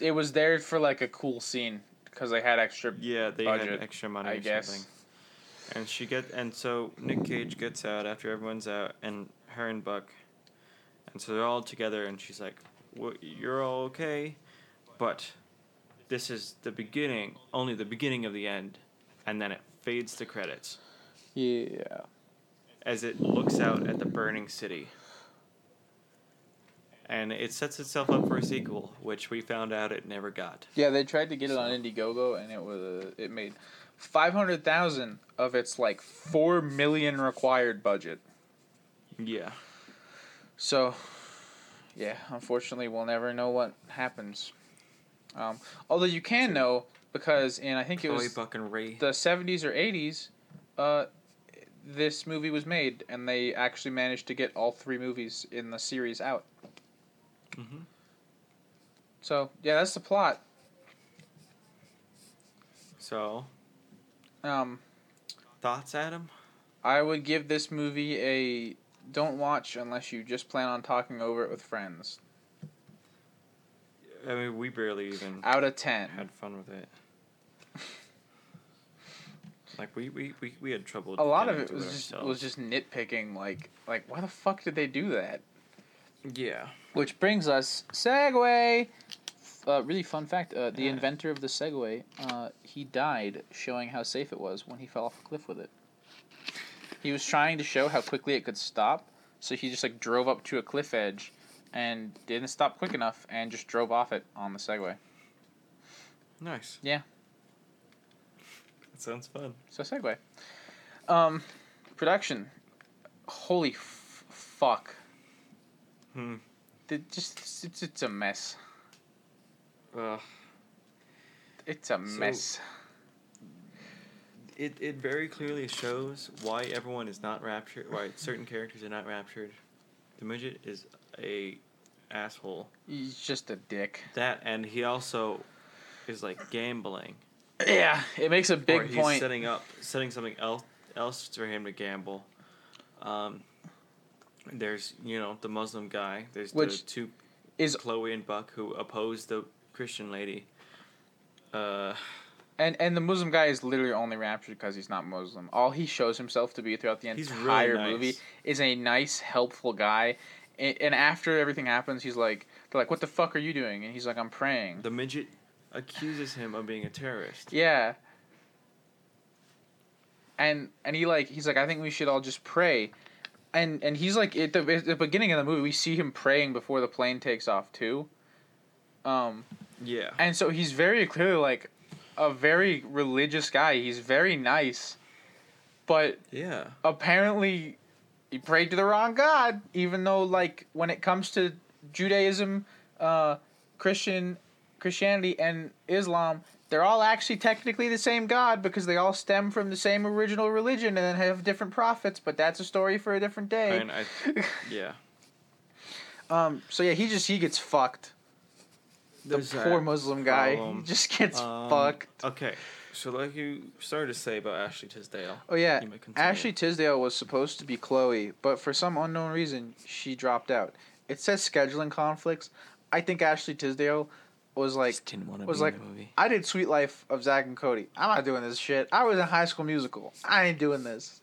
It was there for, like, a cool scene, because they had extra budget, had extra money I guess. Something. And so Nick Cage gets out after everyone's out, and her and Buck, and so they're all together, and she's like, well, you're all okay, but this is the beginning, only the beginning of the end, and then it fades to credits. Yeah. As it looks out at the burning city. And it sets itself up for a sequel, which we found out it never got. Yeah, they tried to get it on Indiegogo, and it made $500,000 of its like $4 million required budget. Yeah. So, yeah, unfortunately, we'll never know what happens. Although you can know because in I think it was the 70s or 80s, this movie was made, and they actually managed to get all three movies in the series out. Mm-hmm. So, yeah, that's the plot. So, thoughts, Adam? I would give this movie a don't watch unless you just plan on talking over it with friends. I mean, we barely even... Out of 10. ...had fun with it. Like, we had trouble... A lot of it was just nitpicking, like, why the fuck did they do that? Yeah. Which brings us... Segway! Really fun fact, the inventor of the Segway, he died showing how safe it was when he fell off a cliff with it. He was trying to show how quickly it could stop, so he just, like, drove up to a cliff edge... And didn't stop quick enough and just drove off it on the Segway. Nice. Yeah. That sounds fun. So, Segway. Production. Holy fuck. It's a mess. It's a mess. It very clearly shows why everyone is not raptured, why certain characters are not raptured. The midget is... a asshole. He's just a dick. That, and he also is like gambling. Yeah, it makes a big point. He's setting something else for him to gamble. There's the Muslim guy. There's Chloe and Buck who oppose the Christian lady. And the Muslim guy is literally only raptured because he's not Muslim. All he shows himself to be throughout the entire movie is a nice, helpful guy. And after everything happens, they're like, what the fuck are you doing? And he's like, I'm praying. The midget accuses him of being a terrorist. Yeah. And he's like, I think we should all just pray. And he's like, at the beginning of the movie, we see him praying before the plane takes off too. Yeah. And so he's very clearly like a very religious guy. He's very nice, but yeah, apparently. He prayed to the wrong God, even though, like, when it comes to Judaism, Christianity, and Islam, they're all actually technically the same God because they all stem from the same original religion and then have different prophets, but that's a story for a different day. Yeah. So, yeah, he gets fucked. The poor Muslim guy. He just gets fucked. Okay. So, like you started to say about Ashley Tisdale. Oh, yeah. Ashley Tisdale was supposed to be Chloe, but for some unknown reason, she dropped out. It says scheduling conflicts. I think Ashley Tisdale was like, just didn't want to be in the movie. I did Sweet Life of Zack and Cody. I'm not doing this shit. I was in High School Musical. I ain't doing this.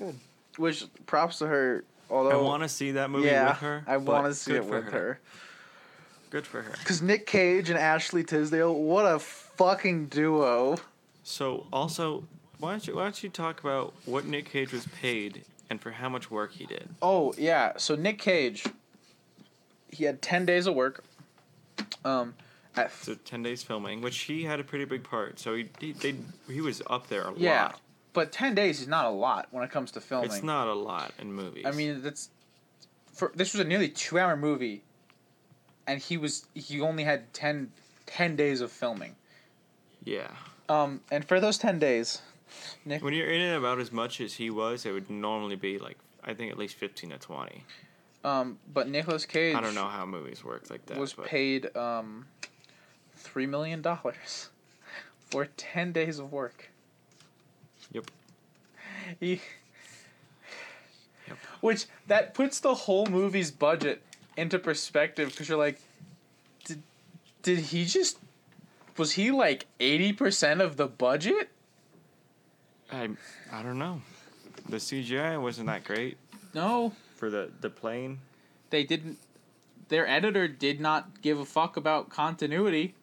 Good. Which, props to her. Although I want to see that movie with her. I want to see it with her. Good for her. Because Nick Cage and Ashley Tisdale, what a fucking duo. So, also, why don't you talk about what Nick Cage was paid and for how much work he did? Oh, yeah. So, Nick Cage, he had 10 days of work. 10 days filming, which he had a pretty big part. So, he was up there a lot. Yeah, but 10 days is not a lot when it comes to filming. It's not a lot in movies. I mean, this was a nearly 2-hour movie. And he only had 10 days of filming. Yeah. And for those 10 days, Nick... When you're in it about as much as he was, it would normally be, like, I think at least 15 to 20. But Nicolas Cage... I don't know how movies work like that, was paid $3 million for 10 days of work. Yep. Yep. Which, that puts the whole movie's budget... into perspective, because you're like, did he just... Was he, like, 80% of the budget? I don't know. The CGI wasn't that great. No. For the plane. They didn't... Their editor did not give a fuck about continuity.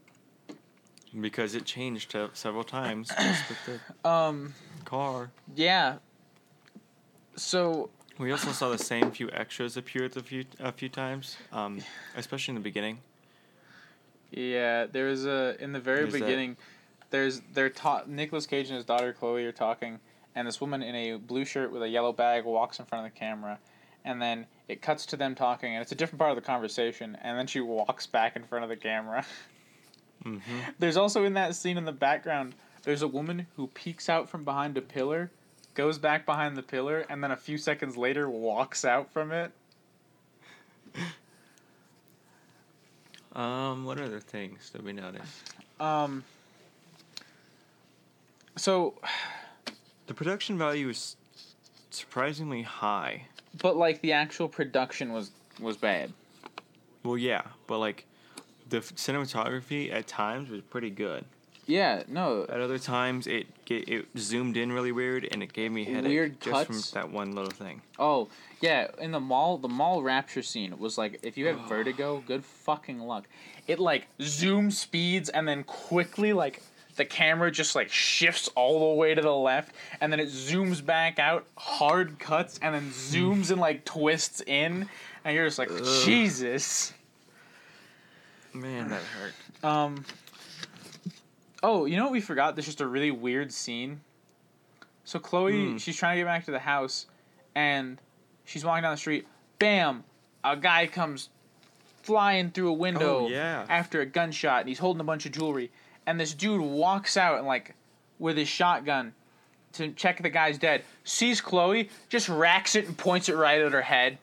Because it changed several times. Just with the car. Yeah. So... We also saw the same few extras appear a few times, especially in the beginning. Yeah, there was Nicolas Cage and his daughter Chloe are talking, and this woman in a blue shirt with a yellow bag walks in front of the camera, and then it cuts to them talking, and it's a different part of the conversation, and then she walks back in front of the camera. Mm-hmm. There's also in that scene in the background, there's a woman who peeks out from behind a pillar, goes back behind the pillar, and then a few seconds later walks out from it. What other things did we notice? So the production value is surprisingly high. But like the actual production was bad. Well, yeah, but like the cinematography at times was pretty good. Yeah, no. At other times it zoomed in really weird and it gave me a headache. Weird cuts. Just from that one little thing. Oh, yeah, in the mall rapture scene was like, if you have vertigo, good fucking luck. It like zoom speeds and then quickly like the camera just like shifts all the way to the left and then it zooms back out, hard cuts, and then zooms and like twists in and you're just like, Jesus. Man, that hurt. Oh, you know what we forgot? There's just a really weird scene. So Chloe, she's trying to get back to the house and she's walking down the street. Bam! A guy comes flying through a window after a gunshot and he's holding a bunch of jewelry. And this dude walks out and like with his shotgun to check if the guy's dead. Sees Chloe, just racks it and points it right at her head.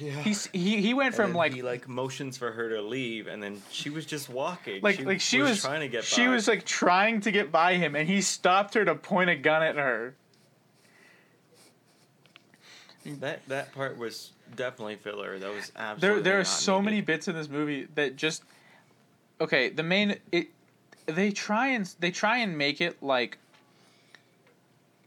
Yeah. He went from like he like motions for her to leave, and then she was just walking. Like she was trying to get by. She was like trying to get by him, and he stopped her to point a gun at her. That part was definitely filler. That was absolutely. There are so many bits in this movie that just. Okay, the main they try and make it like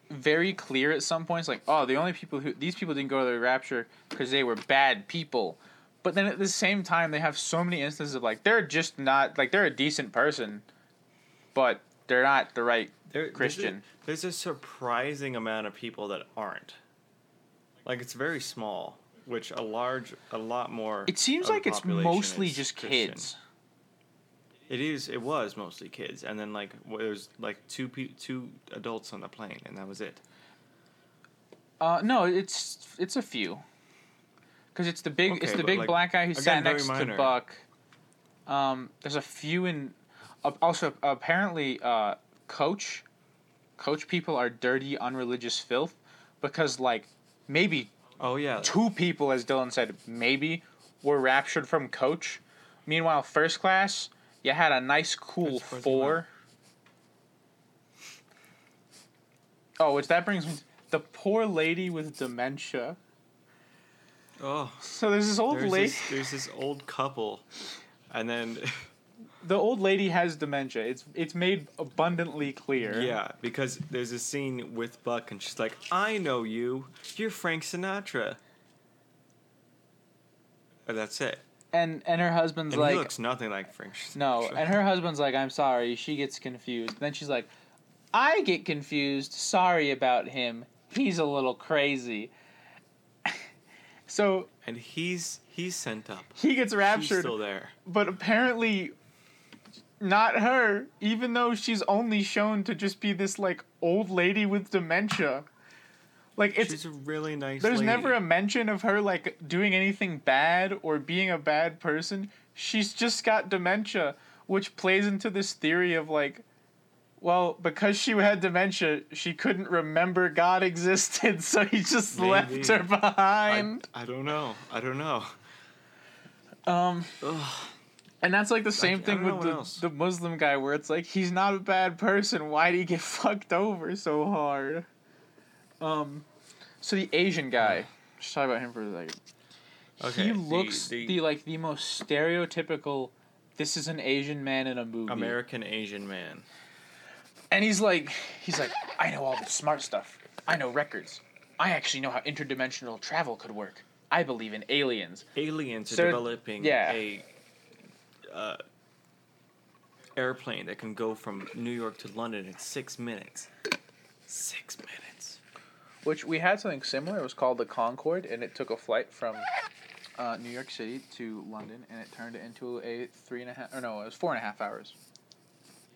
very clear at some points, like, oh, the only people these people didn't go to the rapture because they were bad people, but then at the same time they have so many instances of like they're just not like they're a decent person, but they're not the right Christian. There's a surprising amount of people that aren't. Like it's very small, which a lot more. It seems like it's mostly just Christian. Kids. It was mostly kids, and then like there was like two adults on the plane, and that was it. No, it's a few. Because it's the big black guy who sat next to Buck. There's a few in. Also, apparently, coach people are dirty, unreligious filth, because like maybe 2 people, as Dylan said, maybe were raptured from coach. Meanwhile, first class. You had a nice, cool 4. Oh, which that brings me to the poor lady with dementia. Oh. So there's this old lady. There's this old couple, and then the old lady has dementia. It's made abundantly clear. Yeah, because there's a scene with Buck, and she's like, "I know you. You're Frank Sinatra." And that's it. And her husband's and like... he looks nothing like Frank Sinatra. No, and her husband's like, I'm sorry. She gets confused. And then she's like, I get confused. Sorry about him. He's a little crazy. So... and he's sent up. He gets raptured. She's still there. But apparently not her, even though she's only shown to just be this, like, old lady with dementia. Like it's she's a really nice lady. There's never a mention of her like doing anything bad or being a bad person. She's just got dementia, which plays into this theory of like, well, because she had dementia, she couldn't remember God existed, so he just left her behind. I don't know. Ugh. And that's like the same thing with the Muslim guy where it's like he's not a bad person. Why'd he get fucked over so hard? So the Asian guy, just talk about him for a second. Okay, he looks the most stereotypical. This is an Asian man in a movie. American Asian man. And he's like, I know all the smart stuff. I know records. I actually know how interdimensional travel could work. I believe in aliens. Aliens are developing a airplane that can go from New York to London in 6 minutes. 6 minutes. Which we had something similar. It was called the Concorde, and it took a flight from New York City to London, and it turned it into a 4.5 hours.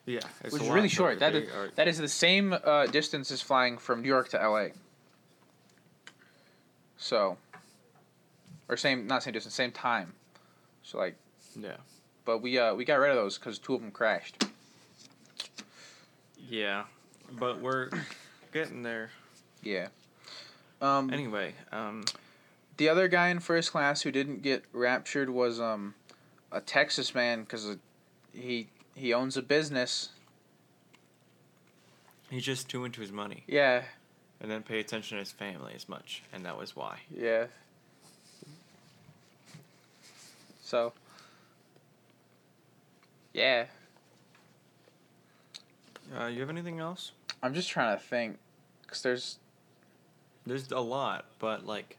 Yeah, it's which is really short. That is the same distance as flying from New York to L.A. So, or same time. So like, yeah. But we got rid of those because 2 of them crashed. Yeah, but we're getting there. Yeah. Anyway, the other guy in first class who didn't get raptured was a Texas man because he owns a business. He's just too into his money. Yeah. And then pay attention to his family as much, and that was why. Yeah. So. Yeah. You have anything else? I'm just trying to think, because there's a lot, but like.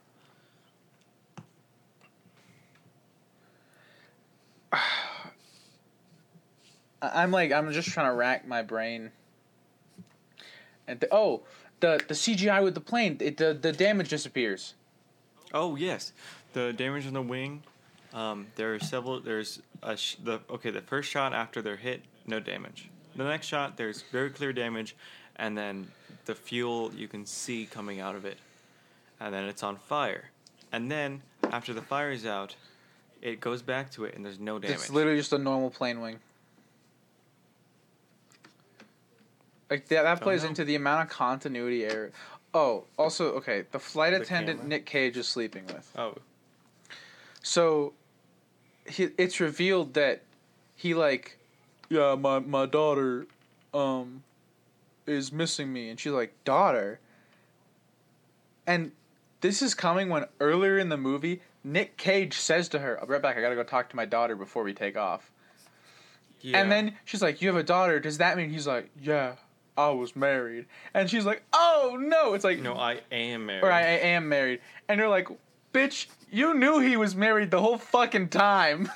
I'm just trying to rack my brain. And the CGI with the plane, the damage disappears. Oh yes, the damage on the wing. There are several. The first shot after they're hit, no damage. The next shot, there's very clear damage, and then the fuel you can see coming out of it, and then it's on fire, and then after the fire is out, it goes back to it, and there's no damage. It's literally just a normal plane wing. Like that plays into the amount of continuity error. Oh, also, okay, the flight attendant camera? Nick Cage is sleeping with. Oh. So, it's revealed that he, like, yeah, my daughter, is missing me. And she's like, daughter? And this is coming when earlier in the movie, Nick Cage says to her, I'll be right back, I gotta go talk to my daughter before we take off. Yeah. And then she's like, you have a daughter, does that mean? He's like, yeah. I was married. And she's like, oh, no. It's like... No, I am married. Or I am married. And you're like, bitch, you knew he was married the whole fucking time.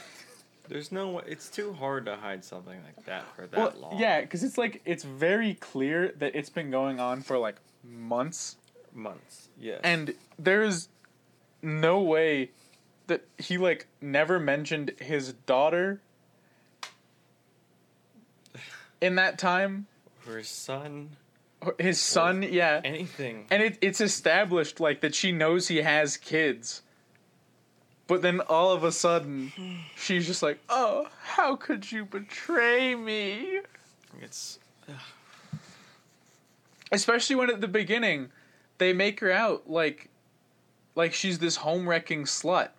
There's no way... It's too hard to hide something like that for that long. Yeah, because it's like... It's very clear that it's been going on for, like, months. Months, yes. And there's no way that he, like, never mentioned his daughter in that time. Or his son. His son, yeah. Anything. And it's established, like, that she knows he has kids. But then all of a sudden, she's just like, oh, how could you betray me? It's... Especially when at the beginning, they make her out like she's this home-wrecking slut.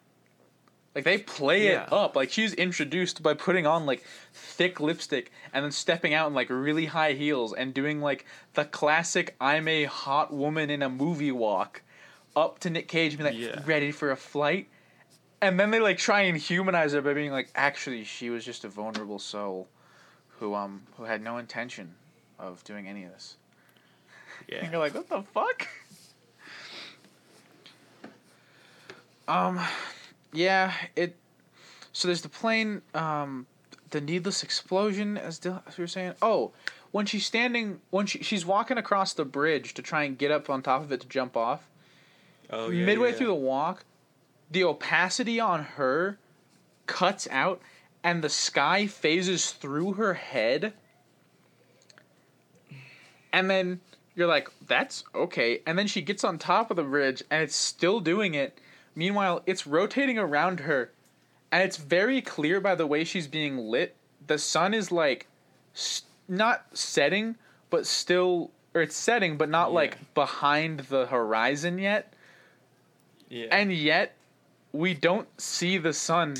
Like, they play it up. Like, she's introduced by putting on, like, thick lipstick and then stepping out in, like, really high heels and doing, like, the classic I'm a hot woman in a movie walk up to Nick Cage and being like, ready for a flight? And then they, like, try and humanize her by being like, actually, she was just a vulnerable soul who had no intention of doing any of this. Yeah. And you're like, what the fuck? Yeah, it... So there's the plane, the needless explosion, as we were saying. Oh, when she's standing... She's walking across the bridge to try and get up on top of it to jump off. Oh, yeah, Midway through the walk, the opacity on her cuts out, and the sky phases through her head. And then you're like, that's okay. And then she gets on top of the bridge, and it's still doing it. Meanwhile, it's rotating around her, and it's very clear by the way she's being lit. The sun is, like, not setting, but still... Or it's setting, but not, like, behind the horizon yet. Yeah. And yet, we don't see the sun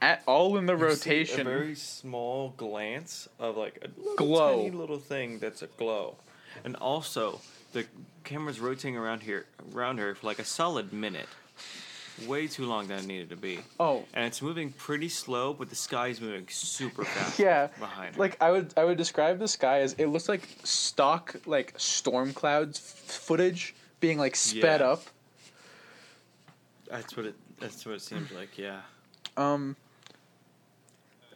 at all in the rotation. See a very small glance of, like, a little glow. Tiny little thing that's a glow. And also, the camera's rotating around her for, like, a solid minute. Way too long than it needed to be. Oh. And it's moving pretty slow, but the sky is moving super fast behind her. Like, I would describe the sky as it looks like stock, like, storm clouds footage being, like, sped up. That's what it seems like, yeah. It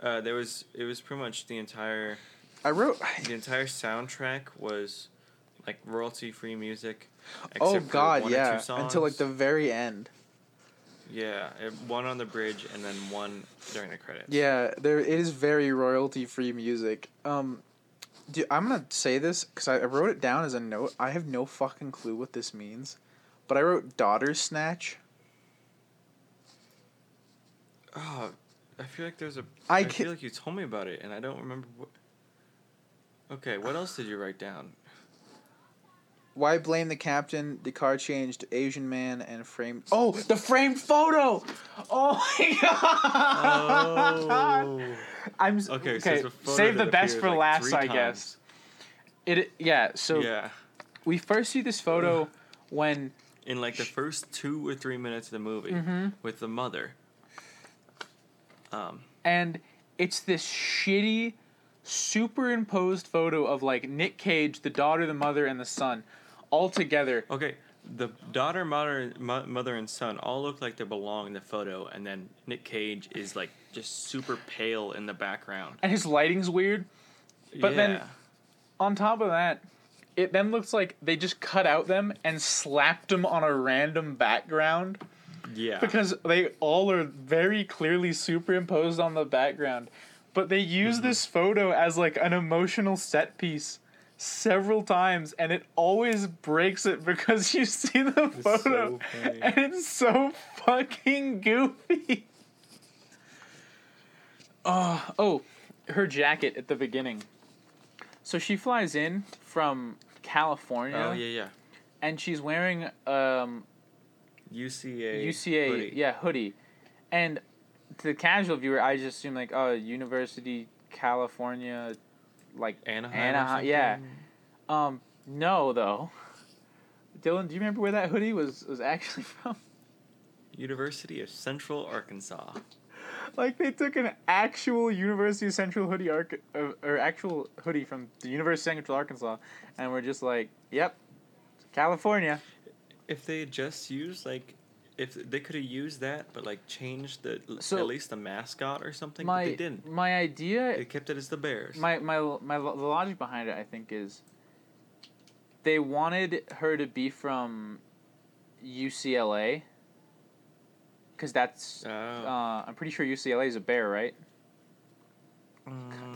was pretty much the entire... The entire soundtrack was, like, royalty-free music. Oh, God, yeah. Until, like, the very end. Yeah, one on the bridge and then one during the credits. Yeah, it is very royalty-free music. Dude, I'm going to say this because I wrote it down as a note. I have no fucking clue what this means, but I wrote daughter snatch. Oh, I feel like there's a... I feel like you told me about it and I don't remember what... Okay, what else did you write down? Why blame the captain? The car changed. Asian man and framed. Oh, the framed photo! Oh my god! Oh. Okay. So save the best for last, I guess. We first see this photo when in like the first 2 or 3 minutes of the movie with the mother. And it's this shitty superimposed photo of like Nick Cage, the daughter, the mother, and the son all together. Okay, the daughter, mother, and son all look like they belong in the photo, and then Nick Cage is like just super pale in the background. And his lighting's weird. But then on top of that, it then looks like they just cut out them and slapped them on a random background. Yeah. Because they all are very clearly superimposed on the background. But they use this photo as like an emotional set piece several times, and it always breaks it because you see the photo and it's so fucking goofy. Oh, her jacket at the beginning. So she flies in from California. Oh, yeah. And she's wearing UCA hoodie. Yeah, hoodie. And to the casual viewer, I just assume like, oh, University California, like Anaheim. Yeah. No, though. Dylan, do you remember where that hoodie was actually from? University of Central Arkansas. Like, they took an actual University of Central hoodie or actual hoodie from the University of Central Arkansas, and we're just like, yep, California. If they had just used, like, if they could have used that, but, like, changed at least the mascot or something, but they didn't. My idea... They kept it as the Bears. The logic behind it, I think, is they wanted her to be from UCLA... Because that's, I'm pretty sure UCLA is a bear, right?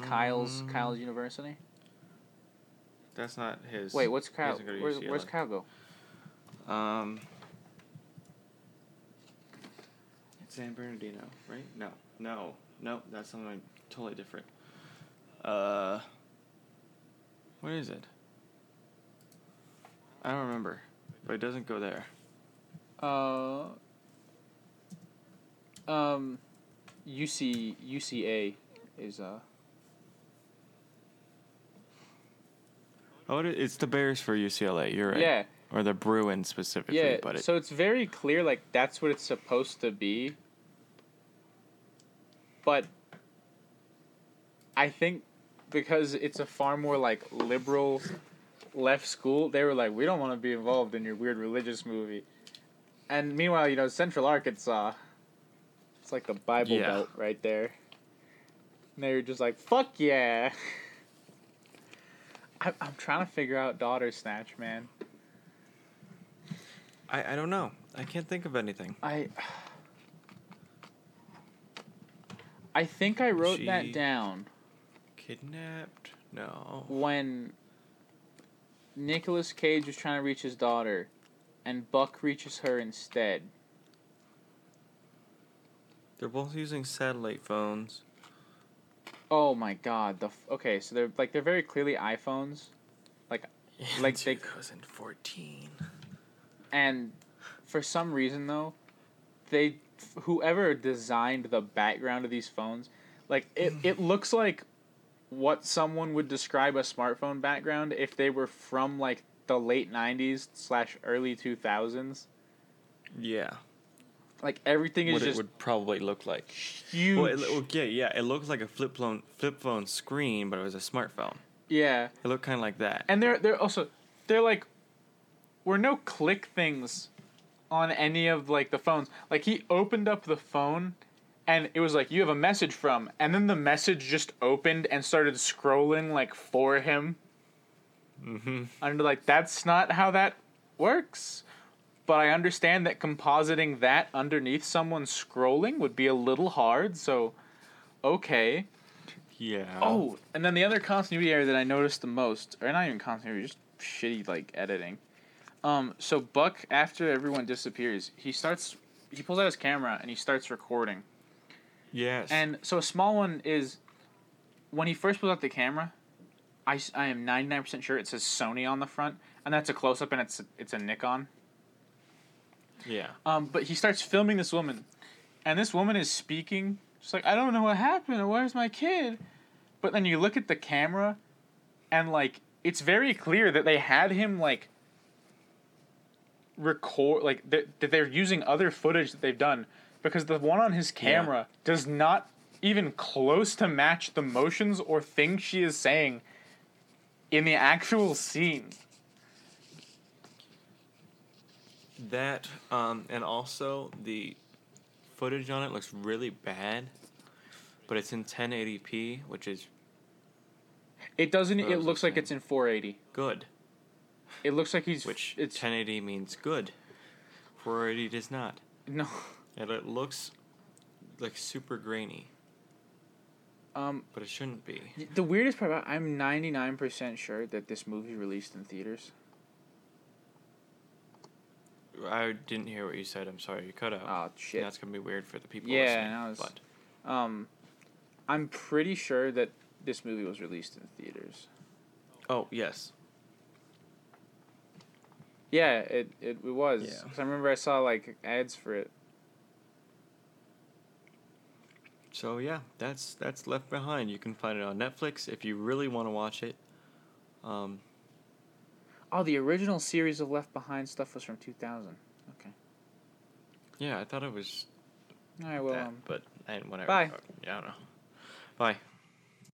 Kyle's University. That's not his. Wait, what's Kyle? Where's Kyle go? San Bernardino, right? No, that's something totally different. Where is it? I don't remember, but it doesn't go there. UCA is it's the Bears for UCLA, you're right. Yeah. Or the Bruins specifically, yeah, but so it's very clear like that's what it's supposed to be. But I think because it's a far more like liberal left school, they were like, we don't want to be involved in your weird religious movie. And meanwhile, you know, Central Arkansas, it's like the Bible Belt right there. And they were just like, fuck yeah. I'm trying to figure out Daughter Snatch, man. I don't know. I can't think of anything. I think I wrote that down. Kidnapped? No. When Nicolas Cage was trying to reach his daughter, and Buck reaches her instead. They're both using satellite phones. Oh my god! Okay, so they're very clearly iPhones, like 2014. And for some reason though, whoever designed the background of these phones, like it looks like what someone would describe a smartphone background if they were from like the late 90s / early 2000s. Yeah. Like everything is it would probably look like huge. Well, it looks like a flip phone screen, but it was a smartphone. Yeah, it looked kind of like that. And they're like, were no click things on any of like the phones. Like he opened up the phone, and it was like you have a message from, and then the message just opened and started scrolling like for him. Mm-hmm. And like that's not how that works. But I understand that compositing that underneath someone scrolling would be a little hard, so okay. Yeah. Oh, and then the other continuity error that I noticed the most, or not even continuity, just shitty, like, editing. So Buck, after everyone disappears, he pulls out his camera and he starts recording. Yes. And so a small one is, when he first pulls out the camera, I am 99% sure it says Sony on the front, and that's a close up, and it's a Nikon. Yeah. But he starts filming this woman, and this woman is speaking. She's like, I don't know what happened, or where's my kid? But then you look at the camera, and like it's very clear that they had him like record, like that they're using other footage that they've done, because the one on his camera does not even close to match the motions or things she is saying in the actual scene. That, and also the footage on it looks really bad, but it's in 1080p, which is... It doesn't... It looks like it's in 480. Good. It looks like he's... Which, it's, 1080 means good. 480 does not. No. And it looks, like, super grainy. But it shouldn't be. The weirdest part about... I'm 99% sure that this movie released in theaters. I didn't hear what you said. I'm sorry. You cut out. Oh, shit. That's going to be weird for the people listening. Yeah, no, but... I'm pretty sure that this movie was released in theaters. Oh, yes. Yeah, it was. Yeah. 'Cause I remember I saw, like, ads for it. So, yeah, that's Left Behind. You can find it on Netflix if you really want to watch it. Oh, the original series of Left Behind stuff was from 2000. Okay. Yeah, I thought it was... All right, well... That, but, and whatever. Bye. Yeah, I don't know. Bye.